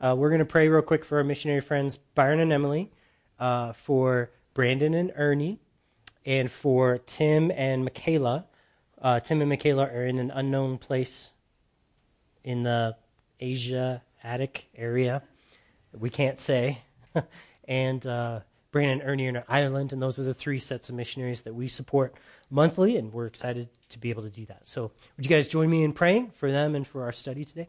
We're going to pray real quick for our missionary friends, Byron and Emily, for Brandon and Ernie, and for Tim and Michaela. Tim and Michaela are in an unknown place in the Asia-Attic area. We can't say. And Brandon and Ernie are in Ireland, and those are the three sets of missionaries that we support monthly, and we're excited to be able to do that. So would you guys join me in praying for them and for our study today?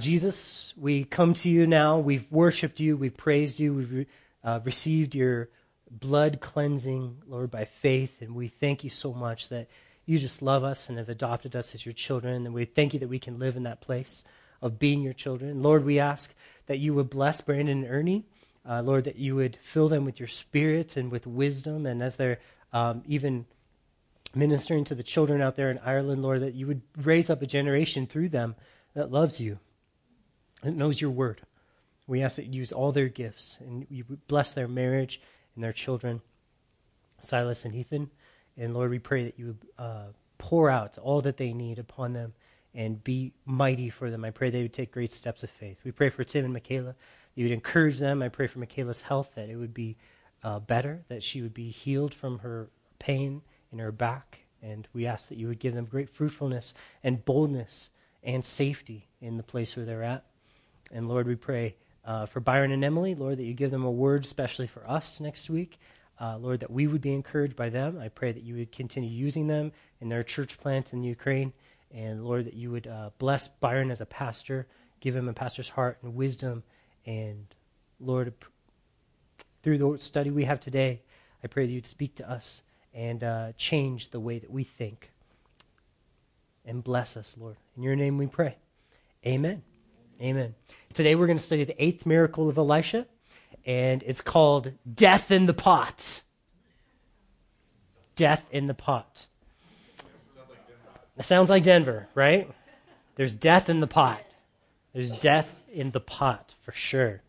Jesus, we come to you now. We've worshiped you. We've praised you. We've received your blood cleansing, Lord, by faith, and we thank you so much that you just love us and have adopted us as your children, and we thank you that we can live in that place of being your children. Lord, we ask that you would bless Brandon and Ernie, Lord, that you would fill them with your spirit and with wisdom, and as they're even ministering to the children out there in Ireland, Lord, that you would raise up a generation through them that loves you, that knows your word. We ask that you use all their gifts, and you bless their marriage and their children, Silas and Ethan. And Lord, we pray that you would pour out all that they need upon them and be mighty for them. I pray they would take great steps of faith. We pray for Tim and Michaela, that you would encourage them. I pray for Michaela's health, that it would be better, that she would be healed from her pain in her back. And we ask that you would give them great fruitfulness and boldness and safety in the place where they're at. And Lord, we pray for Byron and Emily, Lord, that you give them a word especially for us next week. Lord, that we would be encouraged by them. I pray that you would continue using them in their church plant in Ukraine. And Lord, that you would bless Byron as a pastor, give him a pastor's heart and wisdom. And Lord, through the study we have today, I pray that you'd speak to us and change the way that we think. And bless us, Lord. In your name we pray. Amen. Amen. Today we're going to study the eighth miracle of Elisha, and it's called Death in the Pot. Death in the Pot. It sounds like Denver, right? There's death in the pot. There's death in the pot, for sure.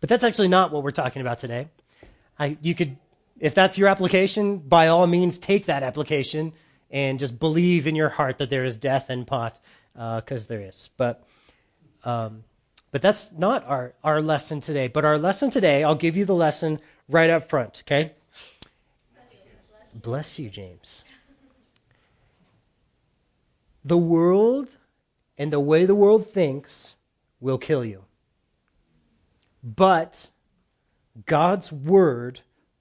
But that's actually not what we're talking about today. You could, if that's your application, by all means, take that application and just believe in your heart that there is death in pot, because there is. But that's not our lesson today. But our lesson today, I'll give you the lesson right up front, okay? Bless you, James. The world and the way the world thinks will kill you. But God's word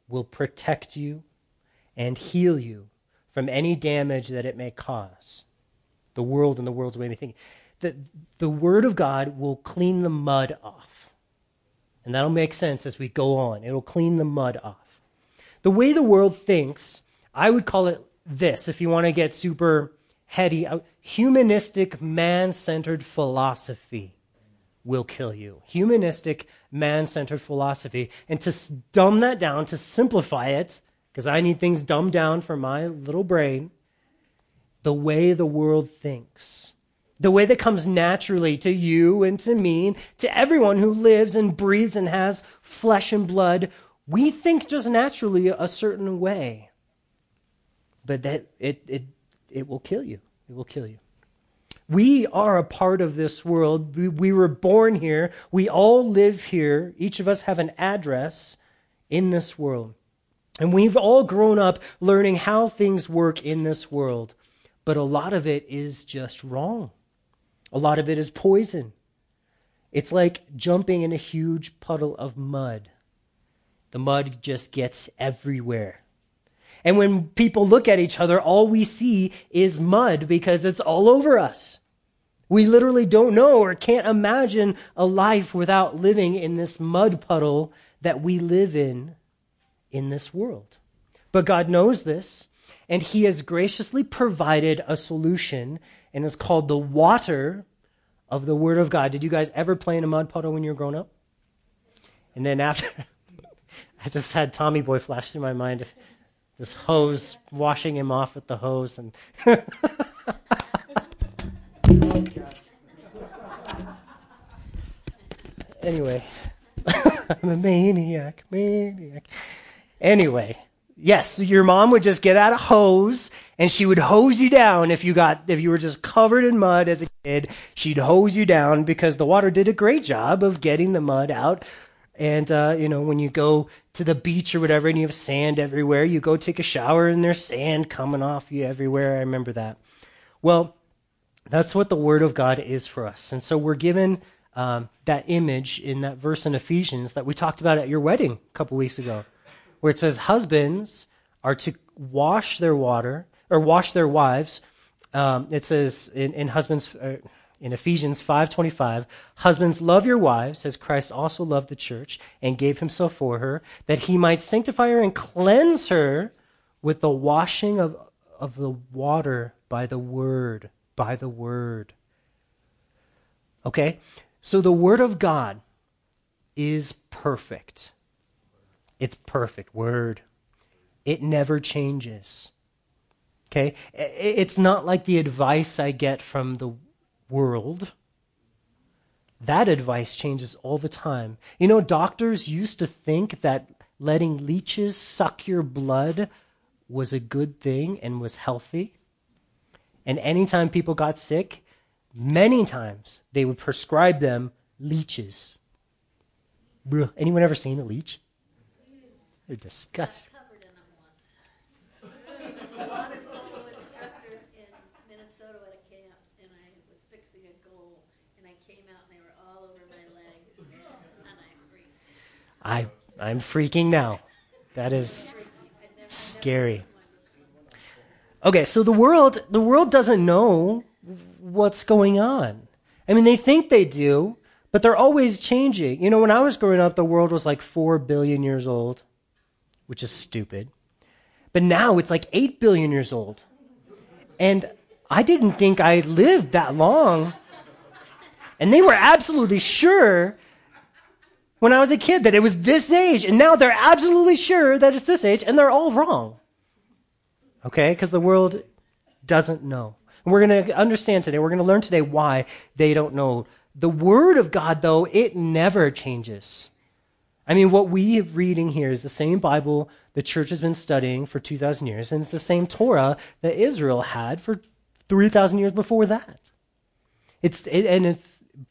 will protect you and heal you from any damage that it may cause. The world and the world's way of thinking. The word of God will clean the mud off. And that'll make sense as we go on. It'll clean the mud off. The way the world thinks, I would call it this, if you want to get super heady, humanistic, man-centered philosophy will kill you. Humanistic, man-centered philosophy. And to dumb that down, to simplify it, because I need things dumbed down for my little brain, the way the world thinks. The way that comes naturally to you and to me, and to everyone who lives and breathes and has flesh and blood. We think just naturally a certain way, but that it will kill you. It will kill you. We are a part of this world. We were born here. We all live here. Each of us have an address in this world. And we've all grown up learning how things work in this world. But a lot of it is just wrong. A lot of it is poison. It's like jumping in a huge puddle of mud. The mud just gets everywhere. And when people look at each other, all we see is mud because it's all over us. We literally don't know or can't imagine a life without living in this mud puddle that we live in this world. But God knows this, and he has graciously provided a solution, and it's called the water of the Word of God. Did you guys ever play in a mud puddle when you were growing up? And then after, I just had Tommy Boy flash through my mind, this hose, washing him off with the hose. And anyway, I'm a maniac. Anyway. Yes, your mom would just get out a hose And she would hose you down if you were just covered in mud as a kid. She'd hose you down because the water did a great job of getting the mud out. And, when you go to the beach or whatever and you have sand everywhere, you go take a shower and there's sand coming off you everywhere. I remember that. Well, that's what the Word of God is for us. And so we're given that image in that verse in Ephesians that we talked about at your wedding a couple weeks ago, where it says husbands are to wash their wives. It says in Ephesians 5:25, husbands, love your wives as Christ also loved the church and gave himself for her, that he might sanctify her and cleanse her with the washing of the water by the word, Okay? So the Word of God is perfect. It's perfect Word. It never changes. Okay? It's not like the advice I get from the world. That advice changes all the time. You know, doctors used to think that letting leeches suck your blood was a good thing and was healthy. And anytime people got sick, many times they would prescribe them leeches. Anyone ever seen a leech? They're disgusting. I'm freaking now. That is scary. Okay, so the world doesn't know what's going on. I mean, they think they do, but they're always changing. You know, when I was growing up, the world was like 4 billion years old, which is stupid. But now it's like 8 billion years old. And I didn't think I lived that long. And they were absolutely sure when I was a kid that it was this age, and now they're absolutely sure that it's this age, and they're all wrong. Okay? Because the world doesn't know. And we're going to understand today, we're going to learn today why they don't know. The Word of God, though, it never changes. I mean, what we are reading here is the same Bible the church has been studying for 2,000 years, and it's the same Torah that Israel had for 3,000 years before that.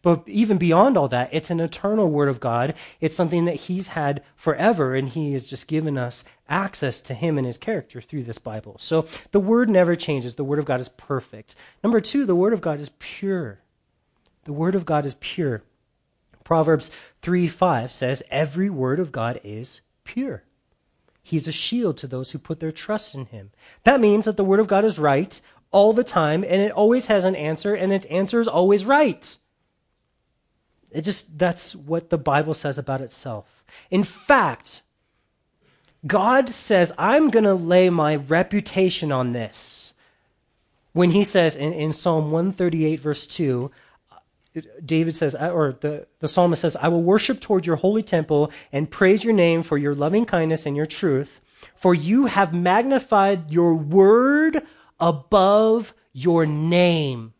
But even beyond all that, it's an eternal Word of God. It's something that he's had forever, and he has just given us access to him and his character through this Bible. So the Word never changes. The Word of God is perfect. Number two, the Word of God is pure. The Word of God is pure. Proverbs 3:5 says, every word of God is pure. He's a shield to those who put their trust in him. That means that the Word of God is right all the time, and it always has an answer, and its answer is always right. That's what the Bible says about itself. In fact, God says, I'm going to lay my reputation on this. When he says in Psalm 138, verse 2, David says, or the psalmist says, I will worship toward your holy temple and praise your name for your loving kindness and your truth, for you have magnified your word above your name.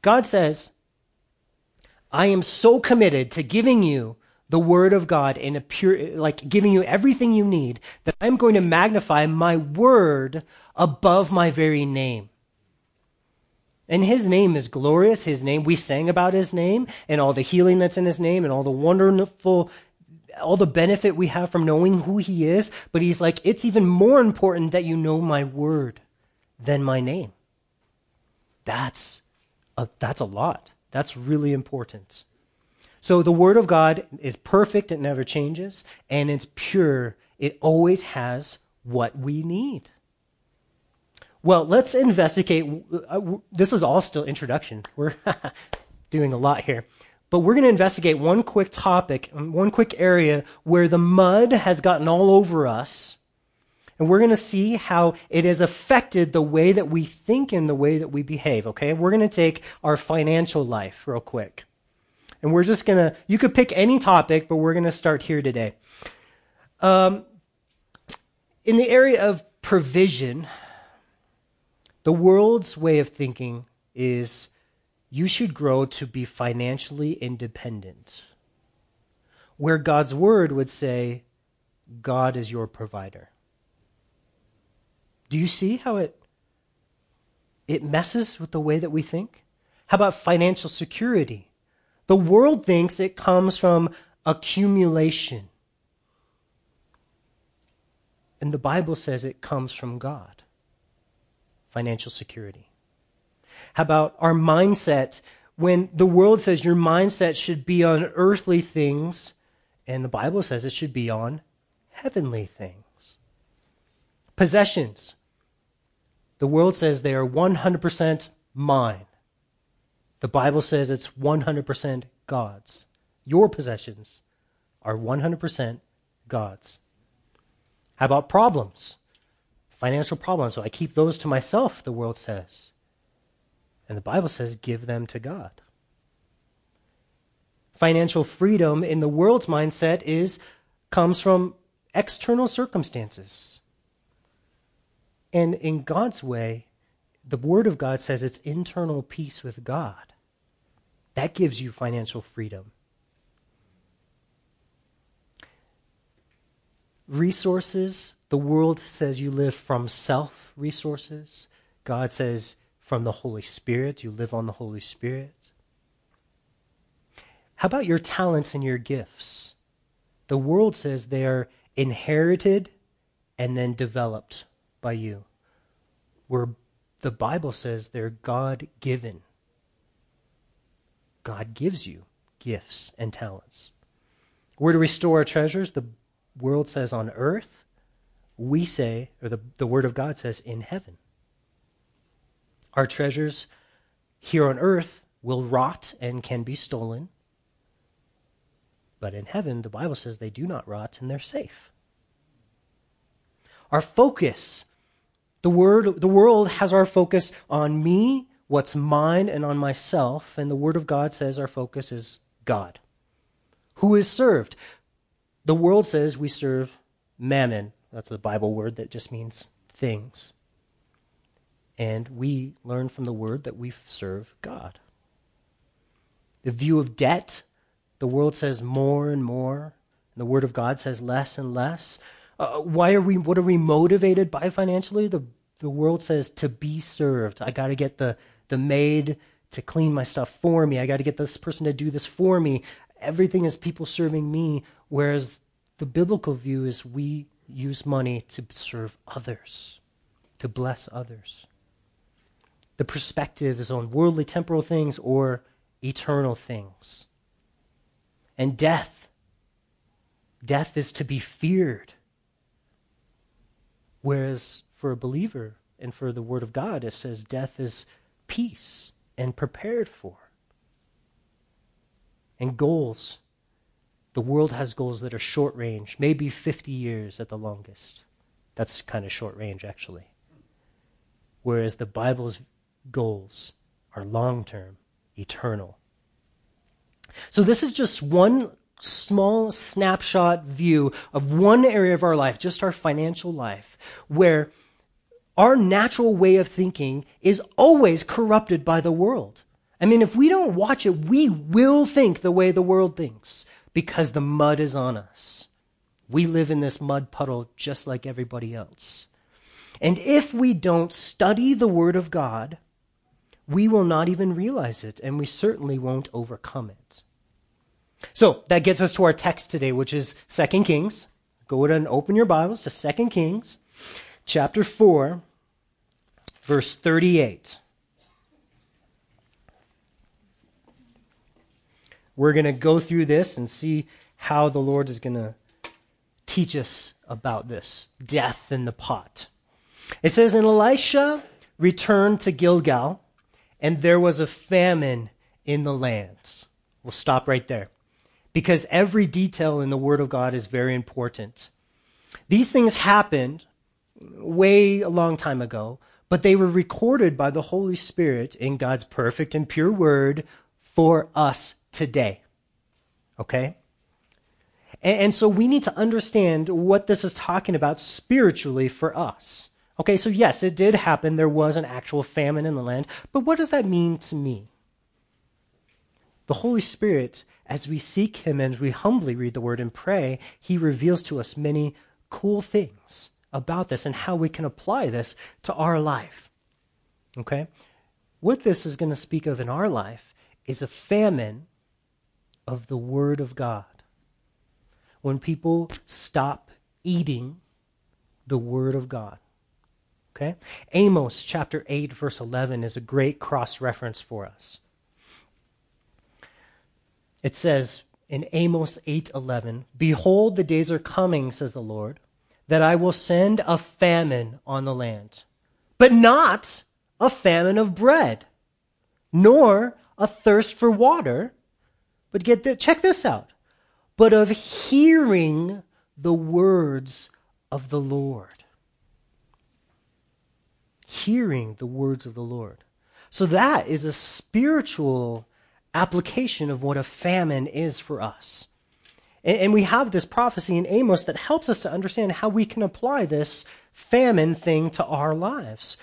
God says, I am so committed to giving you the Word of God in a pure, like giving you everything you need, that I'm going to magnify my word above my very name. And his name is glorious. His name, we sang about his name and all the healing that's in his name and all the wonderful, all the benefit we have from knowing who he is. But he's like, it's even more important that you know my word than my name. That's a lot. That's really important. So the Word of God is perfect, it never changes, and it's pure. It always has what we need. Well, let's investigate. This is all still introduction. We're doing a lot here. But we're going to investigate one quick topic, one quick area where the mud has gotten all over us, and we're going to see how it has affected the way that we think and the way that we behave, okay? We're going to take our financial life real quick. And we're just going to, you could pick any topic, but we're going to start here today. In the area of provision, the world's way of thinking is you should grow to be financially independent, where God's Word would say, God is your provider. Do you see how it messes with the way that we think? How about financial security? The world thinks it comes from accumulation. And the Bible says it comes from God. Financial security. How about our mindset? When the world says your mindset should be on earthly things, and the Bible says it should be on heavenly things. Possessions. The world says they are 100% mine. The Bible says it's 100% God's. Your possessions are 100% God's. How about problems? Financial problems. So I keep those to myself, the world says. And the Bible says, give them to God. Financial freedom in the world's mindset comes from external circumstances. And in God's way, the Word of God says it's internal peace with God. That gives you financial freedom. Resources, the world says you live from self-resources. God says from the Holy Spirit, you live on the Holy Spirit. How about your talents and your gifts? The world says they are inherited and then developed by you, where the Bible says they're God-given. God gives you gifts and talents. We're to restore our treasures, the world says on earth. We say, or the Word of God says, in heaven. Our treasures here on earth will rot and can be stolen. But in heaven, the Bible says they do not rot and they're safe. Our focus. The world has our focus on me, what's mine, and on myself. And the Word of God says our focus is God. Who is served? The world says we serve mammon. That's the Bible word that just means things. And we learn from the Word that we serve God. The view of debt, the world says more and more, and the Word of God says less and less. What are we motivated by financially? The world says to be served. I got to get the maid to clean my stuff for me. I got to get this person to do this for me. Everything is people serving me, whereas the biblical view is we use money to serve others, to bless others. The perspective is on worldly, temporal things or eternal things. And death. Death is to be feared. Whereas for a believer and for the Word of God, it says death is peace and prepared for. And goals. The world has goals that are short range, maybe 50 years at the longest. That's kind of short range, actually. Whereas the Bible's goals are long-term, eternal. So this is just one small snapshot view of one area of our life, just our financial life, where our natural way of thinking is always corrupted by the world. I mean, if we don't watch it, we will think the way the world thinks because the mud is on us. We live in this mud puddle just like everybody else. And if we don't study the Word of God, we will not even realize it, and we certainly won't overcome it. So that gets us to our text today, which is 2 Kings. Go ahead and open your Bibles to 2 Kings, chapter 4, verse 38. We're going to go through this and see how the Lord is going to teach us about this, death in the pot. It says, and Elisha returned to Gilgal, and there was a famine in the land. We'll stop right there, because every detail in the Word of God is very important. These things happened way a long time ago, but they were recorded by the Holy Spirit in God's perfect and pure Word for us today. Okay? And so we need to understand what this is talking about spiritually for us. Okay, so yes, it did happen. There was an actual famine in the land. But what does that mean to me? The Holy Spirit, as we seek Him and we humbly read the Word and pray, He reveals to us many cool things about this and how we can apply this to our life. Okay? What this is going to speak of in our life is a famine of the Word of God. When people stop eating the Word of God. Okay? Amos chapter 8 verse 11 is a great cross-reference for us. It says in Amos 8:11, "Behold, the days are coming, says the Lord, that I will send a famine on the land, but not a famine of bread, nor a thirst for water, but check this out, but of hearing the words of the Lord." Hearing the words of the Lord. So that is a spiritual application of what a famine is for us. And we have this prophecy in Amos that helps us to understand how we can apply this famine thing to our lives.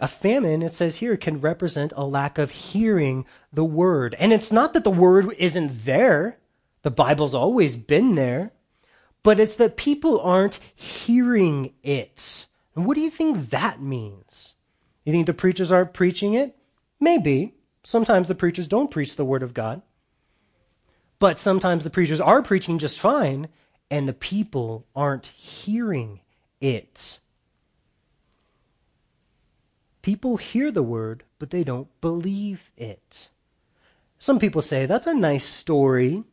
A famine, it says here, can represent a lack of hearing the word. And it's not that the word isn't there. The Bible's always been there. But it's that people aren't hearing it. And what do you think that means? You think the preachers aren't preaching it? Maybe. Sometimes the preachers don't preach the word of God. But sometimes the preachers are preaching just fine, and the people aren't hearing it. People hear the word, but they don't believe it. Some people say, that's a nice story.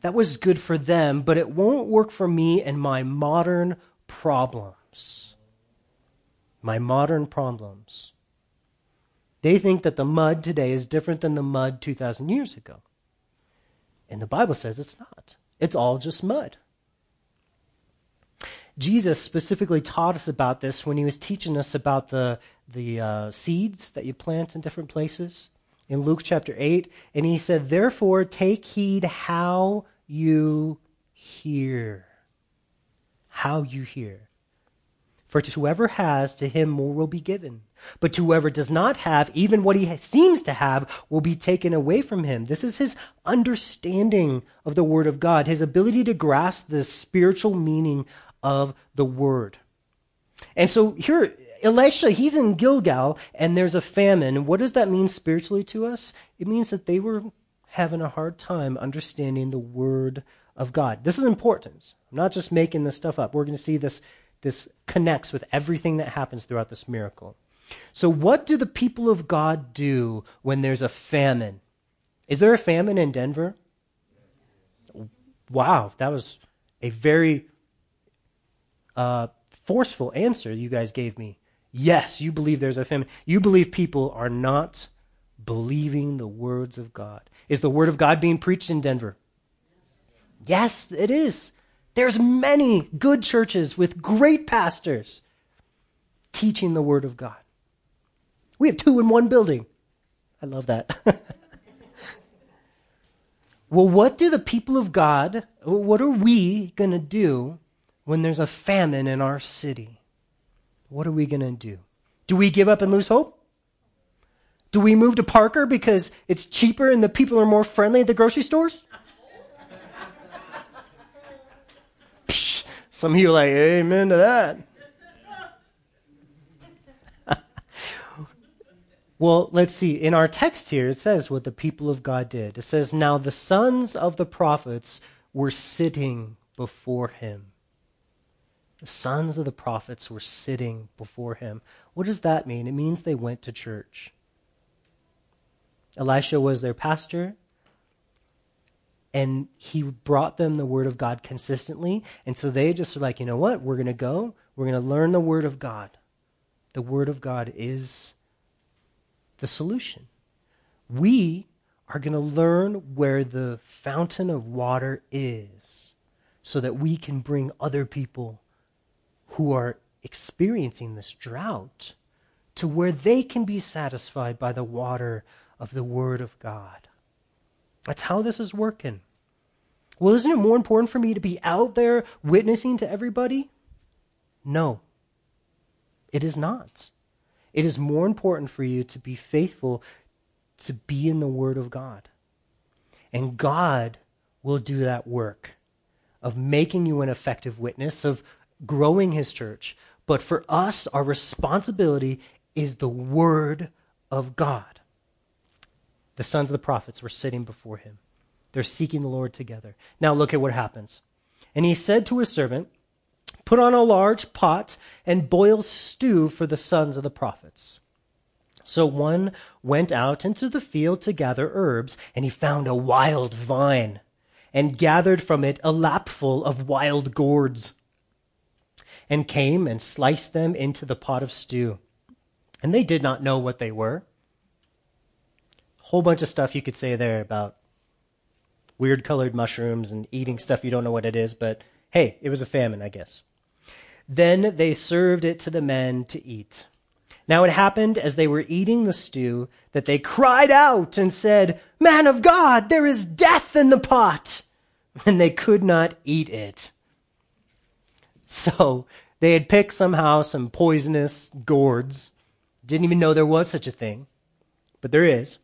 That was good for them, but it won't work for me and my modern problems. My modern problems. They think that the mud today is different than the mud 2,000 years ago. And the Bible says it's not. It's all just mud. Jesus specifically taught us about this when he was teaching us about the seeds that you plant in different places in Luke chapter 8. And he said, "Therefore, take heed how you hear." How you hear. "For to whoever has, to him more will be given. But to whoever does not have, even what he seems to have will be taken away from him." This is his understanding of the Word of God, his ability to grasp the spiritual meaning of the Word. And so here, Elisha, he's in Gilgal, and there's a famine. What does that mean spiritually to us? It means that they were having a hard time understanding the Word of God. This is important. I'm not just making this stuff up. We're going to see this connects with everything that happens throughout this miracle. So what do the people of God do when there's a famine? Is there a famine in Denver? Wow, that was a very forceful answer you guys gave me. Yes, you believe there's a famine. You believe people are not believing the words of God. Is the word of God being preached in Denver? Yes, it is. There's many good churches with great pastors teaching the word of God. We have two in one building. I love that. Well, what do the people of God, what are we going to do when there's a famine in our city? What are we going to do? Do we give up and lose hope? Do we move to Parker because it's cheaper and the people are more friendly at the grocery stores? Psh, some of you are like, amen to that. Well, let's see. In our text here, it says what the people of God did. It says, "Now the sons of the prophets were sitting before him." The sons of the prophets were sitting before him. What does that mean? It means they went to church. Elisha was their pastor, and he brought them the word of God consistently. And so they just were like, you know what? We're going to go. We're going to learn the word of God. The word of God is the solution. We are going to learn where the fountain of water is so that we can bring other people who are experiencing this drought to where they can be satisfied by the water of the Word of God. That's how this is working. Well, isn't it more important for me to be out there witnessing to everybody? No, it is not. It is more important for you to be faithful, to be in the Word of God. And God will do that work of making you an effective witness, of growing his church, but for us, our responsibility is the word of God. The sons of the prophets were sitting before him. They're seeking the Lord together. Now look at what happens. And he said to his servant, put on a large pot and boil stew for the sons of the prophets. So one went out into the field to gather herbs, and he found a wild vine and gathered from it a lapful of wild gourds and came and sliced them into the pot of stew. And they did not know what they were. Whole bunch of stuff you could say there about weird colored mushrooms and eating stuff you don't know what it is, but hey, it was a famine, I guess. Then they served it to the men to eat. Now it happened as they were eating the stew that they cried out and said, man of God, there is death in the pot. And they could not eat it. So they had picked somehow some poisonous gourds. Didn't even know there was such a thing, but there is.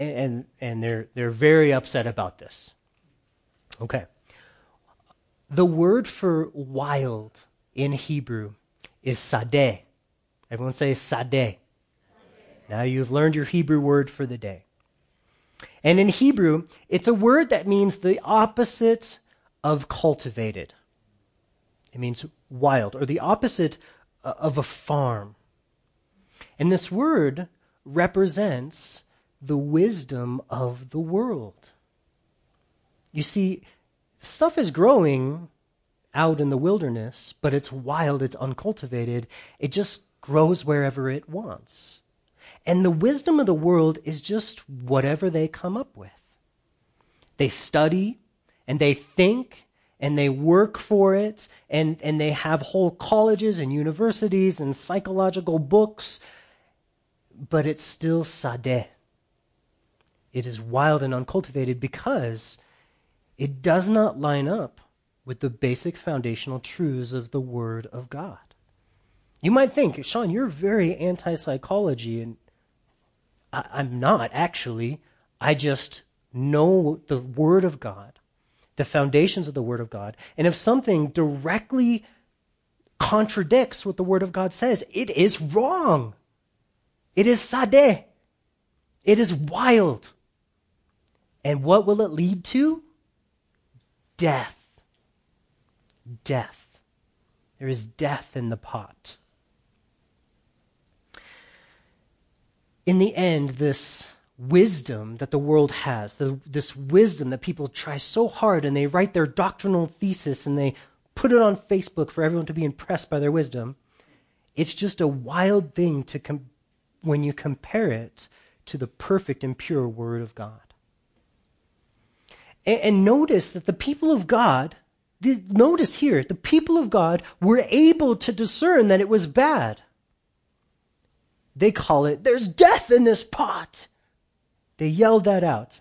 And they're very upset about this. Okay. The word for wild in Hebrew is sadeh. Everyone say sadeh. Now you've learned your Hebrew word for the day. And in Hebrew, it's a word that means the opposite of cultivated. It means wild, or the opposite of a farm. And this word represents the wisdom of the world. You see, stuff is growing out in the wilderness, but it's wild, it's uncultivated. It just grows wherever it wants. And the wisdom of the world is just whatever they come up with. They study, and they think, and they work for it, and they have whole colleges and universities and psychological books, but it's still sadeh. It is wild and uncultivated because it does not line up with the basic foundational truths of the Word of God. You might think, Sean, you're very anti-psychology, and I'm not, actually. I just know the Word of God, the foundations of the Word of God, and if something directly contradicts what the Word of God says, it is wrong. It is sadeh. It is wild. And what will it lead to? Death. Death. There is death in the pot. In the end, this wisdom that the world has, this wisdom that people try so hard and they write their doctrinal thesis and they put it on Facebook for everyone to be impressed by their wisdom, it's just a wild thing to when you compare it to the perfect and pure Word of God. And notice that the people of God, notice here, the people of God were able to discern that it was bad. They call it, there's death in this pot. They yelled that out.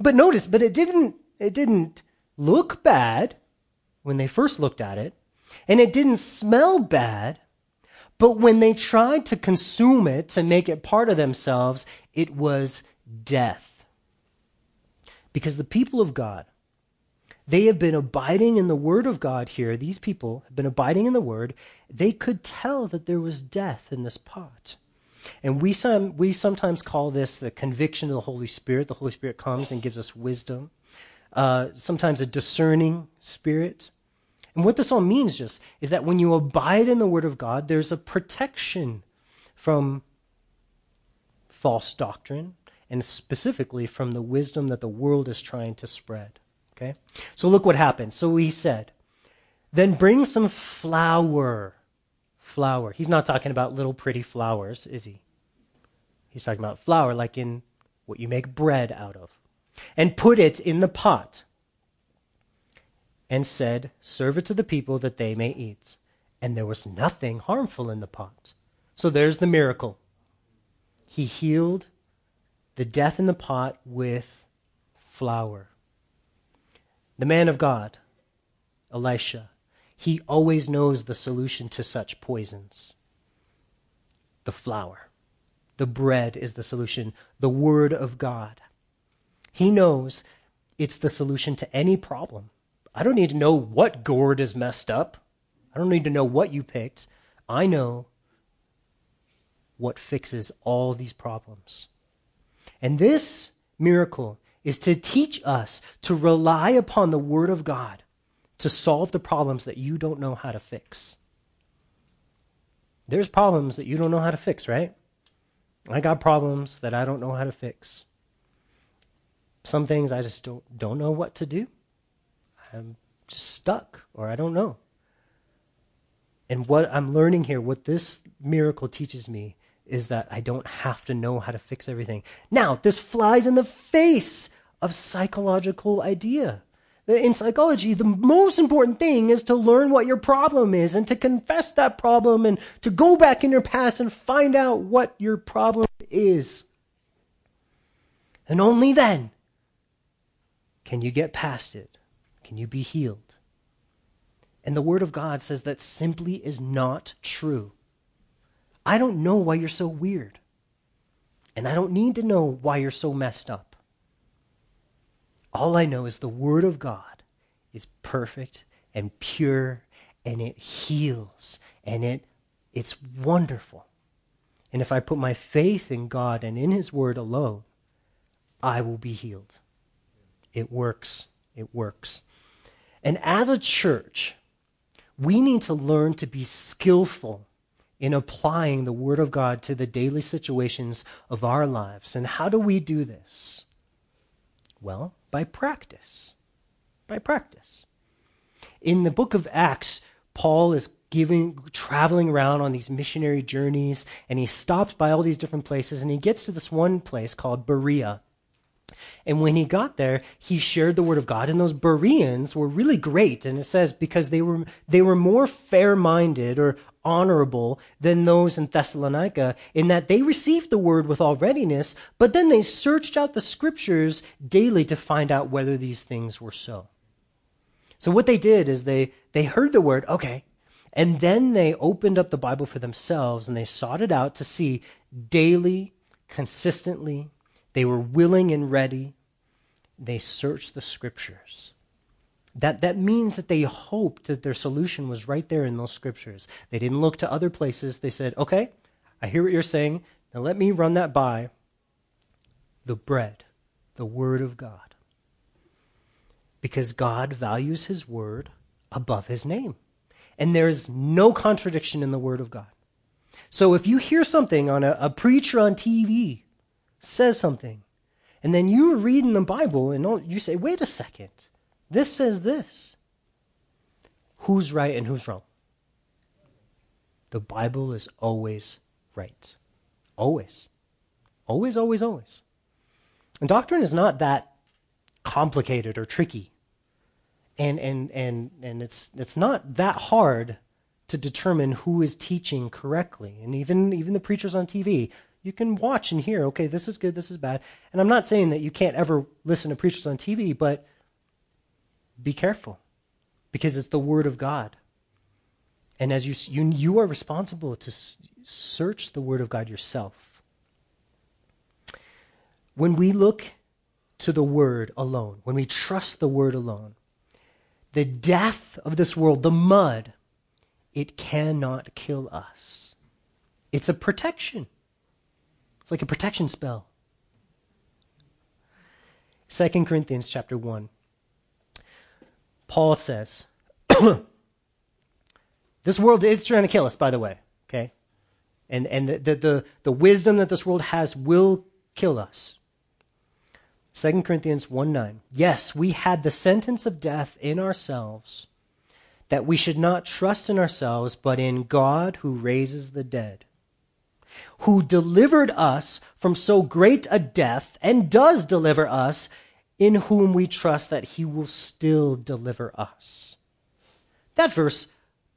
But notice, it didn't look bad when they first looked at it, and it didn't smell bad, but when they tried to consume it and make it part of themselves, it was death. Because the people of God, they have been abiding in the Word of God here. These people have been abiding in the Word. They could tell that there was death in this pot. And we sometimes call this the conviction of the Holy Spirit. The Holy Spirit comes and gives us wisdom. Sometimes a discerning spirit. And what this all means just is that when you abide in the Word of God, there's a protection from false doctrine and specifically from the wisdom that the world is trying to spread. Okay? So look what happens. So he said, then bring some flour. Flour. He's not talking about little pretty flowers, is he? He's talking about flour like in what you make bread out of. And put it in the pot. And said, serve it to the people that they may eat. And there was nothing harmful in the pot. So there's the miracle. He healed the death in the pot with flour. The man of God, Elisha, he always knows the solution to such poisons. The flour. The bread is the solution. The Word of God. He knows it's the solution to any problem. I don't need to know what gourd is messed up. I don't need to know what you picked. I know what fixes all these problems. And this miracle is to teach us to rely upon the Word of God to solve the problems that you don't know how to fix. There's problems that you don't know how to fix, right? I got problems that I don't know how to fix. Some things I just don't know what to do. I'm just stuck, or I don't know. And what I'm learning here, what this miracle teaches me, is that I don't have to know how to fix everything. Now, this flies in the face of psychological idea. In psychology, the most important thing is to learn what your problem is and to confess that problem and to go back in your past and find out what your problem is. And only then can you get past it. Can you be healed? And the Word of God says that simply is not true. I don't know why you're so weird. And I don't need to know why you're so messed up. All I know is the Word of God is perfect and pure, and it heals, and it's wonderful. And if I put my faith in God and in His Word alone, I will be healed. It works. It works. And as a church, we need to learn to be skillful in applying the Word of God to the daily situations of our lives. And how do we do this? Well, by practice. By practice. In the book of Acts, Paul is traveling around on these missionary journeys, and he stops by all these different places, and he gets to this one place called Berea. And when he got there, he shared the Word of God, and those Bereans were really great. And it says because they were more fair-minded or honorable than those in Thessalonica, in that they received the Word with all readiness, but then they searched out the Scriptures daily to find out whether these things were so. So what they did is they heard the Word, okay, and then they opened up the Bible for themselves, and they sought it out to see daily, consistently. They were willing and ready. They searched the Scriptures. That means that they hoped that their solution was right there in those Scriptures. They didn't look to other places. They said, okay, I hear what you're saying. Now let me run that by the bread, the Word of God. Because God values His Word above His name. And there is no contradiction in the Word of God. So if you hear something on a preacher on TV says something, and then you read in the Bible and you say, wait a second, this says this. Who's right and who's wrong? The Bible is always right. Always. Always, always, always. And doctrine is not that complicated or tricky. And it's not that hard to determine who is teaching correctly. And even the preachers on TV, you can watch and hear, okay, this is good, this is bad. And I'm not saying that you can't ever listen to preachers on TV, but be careful, because it's the Word of God. And as you are responsible to search the Word of God yourself. When we look to the Word alone, when we trust the Word alone, the death of this world, the mud, it cannot kill us. It's a protection. It's like a protection spell. 2 Corinthians chapter 1. Paul says, this world is trying to kill us, by the way, okay? And the wisdom that this world has will kill us. 2 Corinthians 1:9. Yes, we had the sentence of death in ourselves, that we should not trust in ourselves, but in God who raises the dead, who delivered us from so great a death, and does deliver us, in whom we trust that He will still deliver us. That verse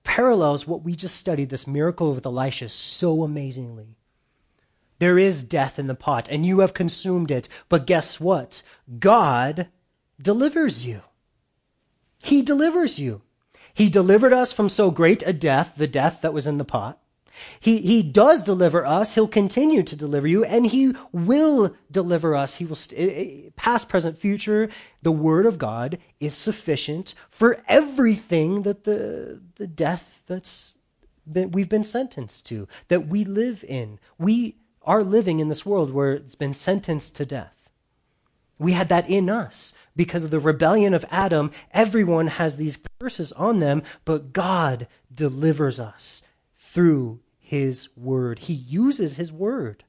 parallels what we just studied, this miracle with Elisha, so amazingly. There is death in the pot, and you have consumed it, but guess what? God delivers you. He delivers you. He delivered us from so great a death, the death that was in the pot, He does deliver us. He'll continue to deliver you, and he will deliver us. He will, past, present, future. The word of God is sufficient for everything that the death we've been sentenced to, that we live in. We are living in this world where it's been sentenced to death. We had that in us. Because of the rebellion of Adam, everyone has these curses on them, but God delivers us through his word. He uses his word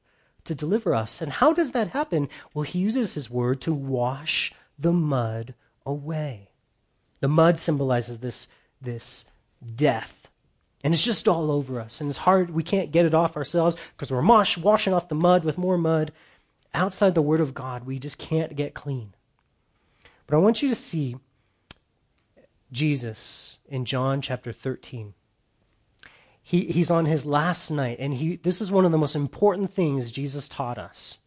to deliver us. And how does that happen? Well, he uses his word to wash the mud away. The mud symbolizes this death. And it's just all over us. And it's hard. We can't get it off ourselves because we're washing off the mud with more mud. Outside the word of God, we just can't get clean. But I want you to see Jesus in John chapter 13. He's on his last night, and this is one of the most important things Jesus taught us.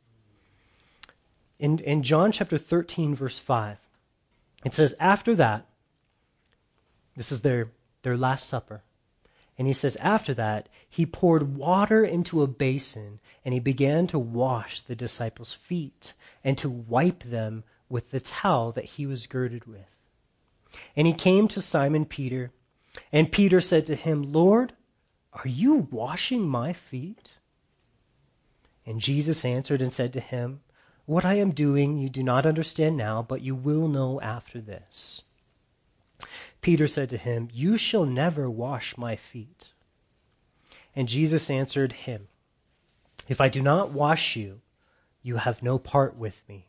In John chapter 13, verse 5, it says, after that, this is their last supper. And he says, after that, he poured water into a basin, and he began to wash the disciples' feet and to wipe them with the towel that he was girded with. And he came to Simon Peter, and Peter said to him, Lord, are you washing my feet? And Jesus answered and said to him, what I am doing you do not understand now, but you will know after this. Peter said to him, you shall never wash my feet. And Jesus answered him, if I do not wash you, you have no part with me.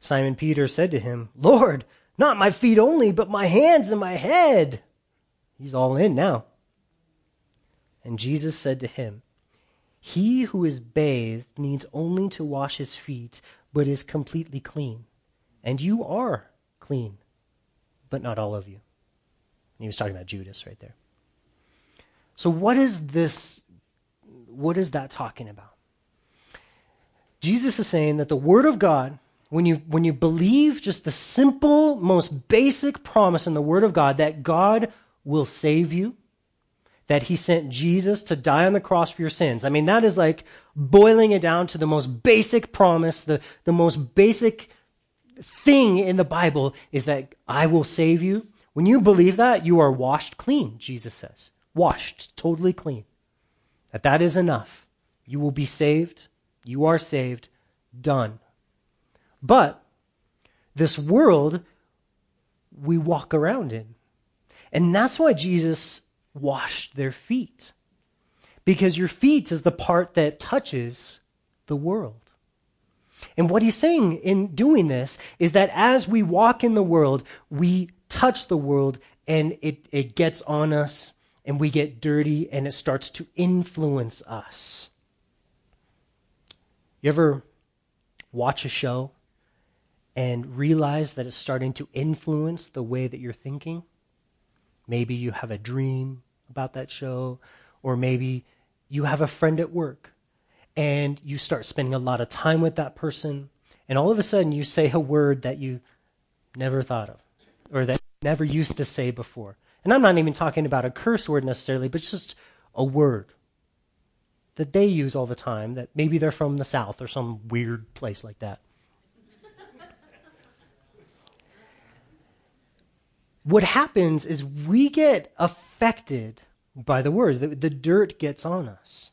Simon Peter said to him, Lord, not my feet only, but my hands and my head. He's all in now. And Jesus said to him, he who is bathed needs only to wash his feet, but is completely clean. And you are clean, but not all of you. And he was talking about Judas right there. So what is this? What is that talking about? Jesus is saying that the word of God, when you believe just the simple, most basic promise in the word of God, that God will save you, that he sent Jesus to die on the cross for your sins. I mean, that is like boiling it down to the most basic promise, the most basic thing in the Bible is that I will save you. When you believe that, you are washed clean, Jesus says. Washed, totally clean. That is enough. You will be saved. You are saved. Done. But this world we walk around in. And that's why Jesus washed their feet. Because your feet is the part that touches the world. And what he's saying in doing this is that as we walk in the world, we touch the world and it gets on us and we get dirty and it starts to influence us. You ever watch a show and realize that it's starting to influence the way that you're thinking? Maybe you have a dream about that show, or maybe you have a friend at work and you start spending a lot of time with that person, and all of a sudden you say a word that you never thought of or that you never used to say before. And I'm not even talking about a curse word necessarily, but it's just a word that they use all the time, that maybe they're from the South or some weird place like that. What happens is we get affected by the word. The dirt gets on us.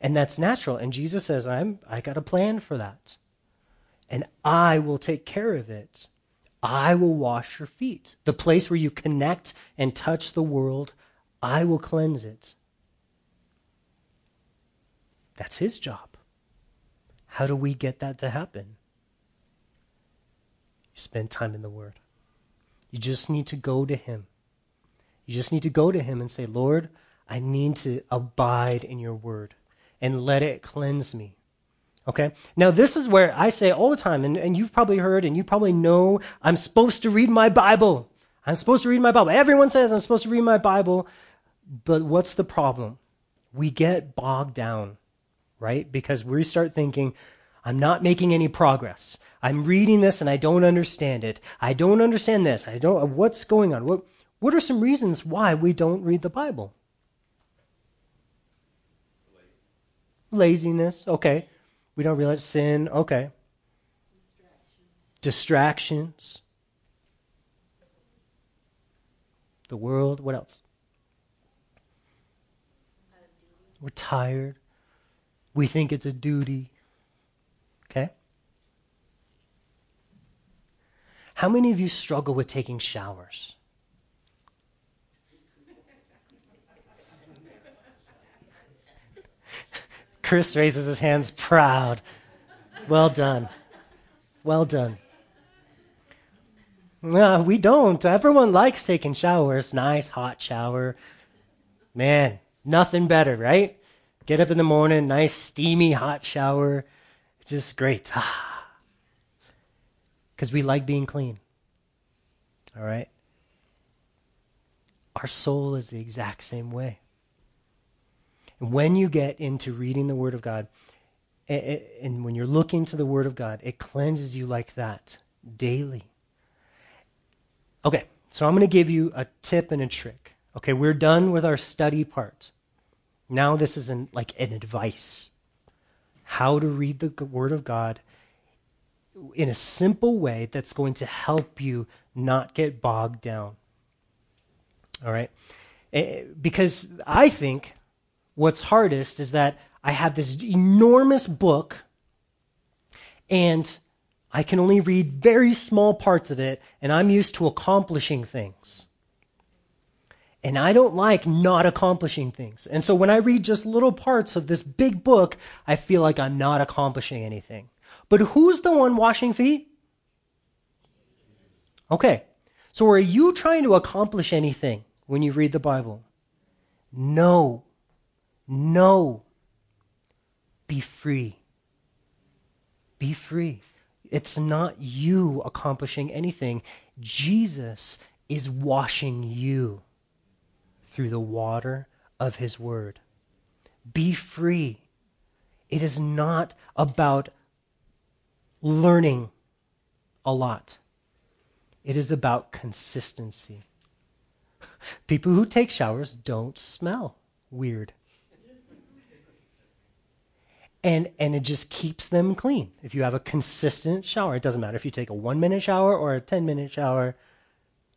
And that's natural. And Jesus says, I got a plan for that. And I will take care of it. I will wash your feet. The place where you connect and touch the world, I will cleanse it. That's his job. How do we get that to happen? You spend time in the word. You just need to go to him. You just need to go to him and say, Lord, I need to abide in your word and let it cleanse me. Okay? Now, this is where I say all the time, and you've probably heard and you probably know, I'm supposed to read my Bible. I'm supposed to read my Bible. Everyone says I'm supposed to read my Bible. But what's the problem? We get bogged down, right? Because we start thinking, I'm not making any progress. I'm reading this and I don't understand it. I don't understand this. What's going on? What are some reasons why we don't read the Bible? Laziness, okay. We don't realize sin, okay. Distractions. The world, what else? We're tired. We think it's a duty. Okay? How many of you struggle with taking showers? Chris raises his hands proud. Well done. Well done. No, we don't. Everyone likes taking showers. Nice hot shower. Man, nothing better, right? Get up in the morning, nice steamy hot shower. It's just great. Because we like being clean. All right? Our soul is the exact same way. When you get into reading the Word of God, and when you're looking to the Word of God, it cleanses you like that daily. Okay, so I'm going to give you a tip and a trick. Okay, we're done with our study part. Now this is an advice. How to read the Word of God in a simple way that's going to help you not get bogged down. All right? Because I think what's hardest is that I have this enormous book and I can only read very small parts of it, and I'm used to accomplishing things. And I don't like not accomplishing things. And so when I read just little parts of this big book, I feel like I'm not accomplishing anything. But who's the one washing feet? Okay. So are you trying to accomplish anything when you read the Bible? No. No. Be free. Be free. It's not you accomplishing anything. Jesus is washing you through the water of his word. Be free. It is not about learning a lot. It is about consistency. People who take showers don't smell weird. And it just keeps them clean. If you have a consistent shower, it doesn't matter if you take a 1-minute shower or a 10-minute shower,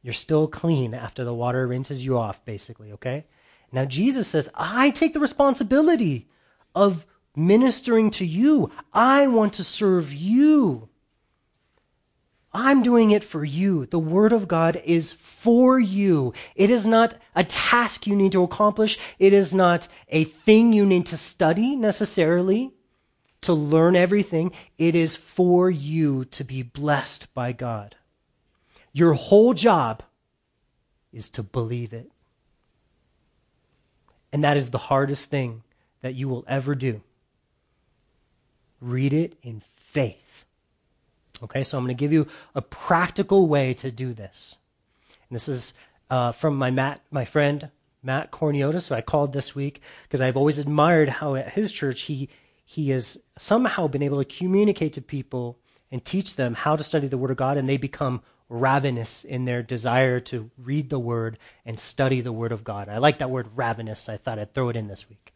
you're still clean after the water rinses you off, basically, okay? Now Jesus says, I take the responsibility of ministering to you. I want to serve you. I'm doing it for you. The Word of God is for you. It is not a task you need to accomplish. It is not a thing you need to study necessarily to learn everything. It is for you to be blessed by God. Your whole job is to believe it. And that is the hardest thing that you will ever do. Read it in faith. Okay, so I'm going to give you a practical way to do this. And this is from my friend, Matt Corniotis, who I called this week, because I've always admired how at his church he has somehow been able to communicate to people and teach them how to study the Word of God, and they become ravenous in their desire to read the Word and study the Word of God. I like that word, ravenous. I thought I'd throw it in this week.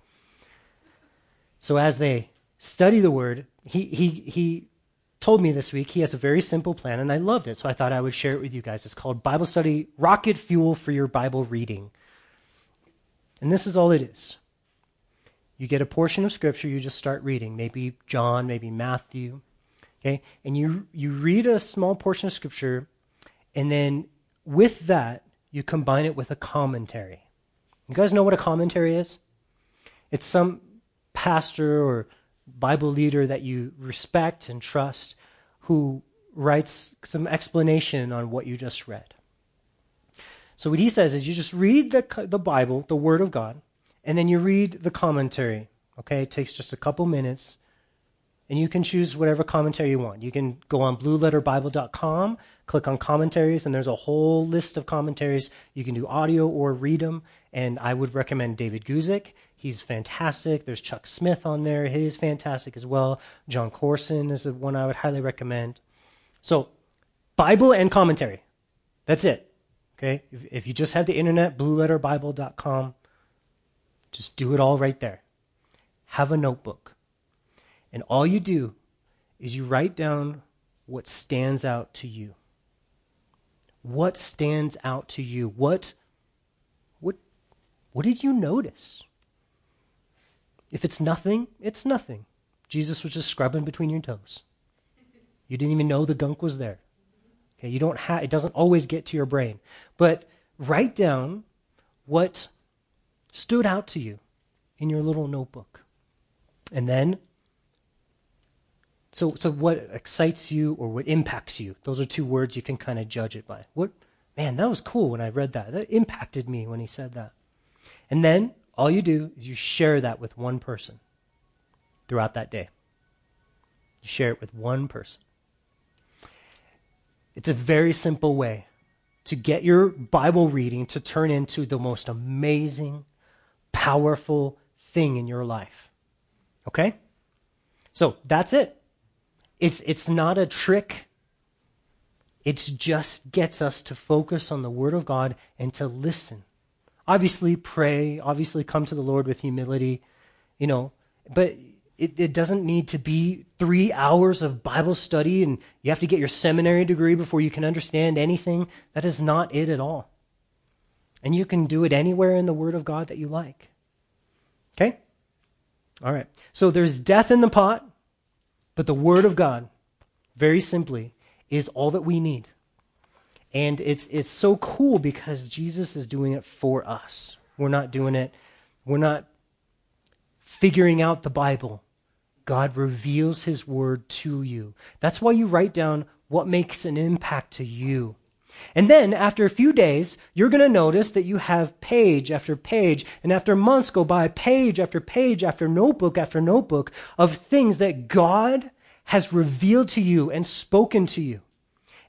So as they study the Word, he told me this week he has a very simple plan, and I loved it, so I thought I would share it with you guys. It's called Bible Study Rocket Fuel for Your Bible Reading. And this is all it is. You get a portion of Scripture, you just start reading, maybe John, maybe Matthew, okay? And you read a small portion of Scripture, and then with that, you combine it with a commentary. You guys know what a commentary is? It's some pastor or Bible leader that you respect and trust who writes some explanation on what you just read. So what he says is you just read the Bible, the Word of God, and then you read the commentary. Okay, it takes just a couple minutes, and you can choose whatever commentary you want. You can go on blueletterbible.com, click on commentaries, and there's a whole list of commentaries. You can do audio or read them, and I would recommend David Guzik. He's fantastic. There's Chuck Smith on there. He's fantastic as well. John Corson is the one I would highly recommend. So, Bible and commentary. That's it. Okay? If you just have the internet, blueletterbible.com, just do it all right there. have a notebook. And all you do is you write down what stands out to you. What stands out to you? What did you notice? If it's nothing, it's nothing. Jesus was just scrubbing between your toes. You didn't even know the gunk was there. Okay, you don't have, it doesn't always get to your brain. But write down what stood out to you in your little notebook. And then, so what excites you or what impacts you? Those are two words you can kind of judge it by. What, man, that was cool when I read that. That impacted me when he said that. And then all you do is you share that with one person throughout that day. You share it with one person. It's a very simple way to get your Bible reading to turn into the most amazing, powerful thing in your life. Okay? So that's it. It's not a trick. It just gets us to focus on the Word of God and to listen. Obviously pray, obviously come to the Lord with humility, you know, but it doesn't need to be 3 hours of Bible study and you have to get your seminary degree before you can understand anything. That is not it at all. And you can do it anywhere in the Word of God that you like. Okay? All right. So there's death in the pot, but the Word of God, very simply, is all that we need. And it's so cool because Jesus is doing it for us. We're not doing it. We're not figuring out the Bible. God reveals his word to you. That's why you write down what makes an impact to you. And then after a few days, you're going to notice that you have page after page, and after months go by, page after page after notebook of things that God has revealed to you and spoken to you.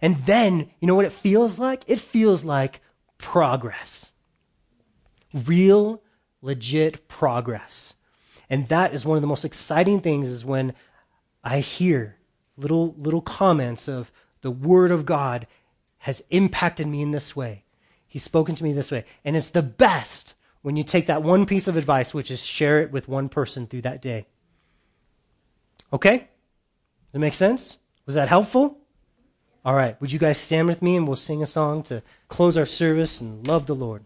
And then, you know what it feels like? It feels like progress. Real, legit progress. And that is one of the most exciting things is when I hear little comments of the Word of God has impacted me in this way. He's spoken to me this way. And it's the best when you take that one piece of advice, which is share it with one person through that day. Okay? Does that make sense? Was that helpful? All right, would you guys stand with me and we'll sing a song to close our service and love the Lord.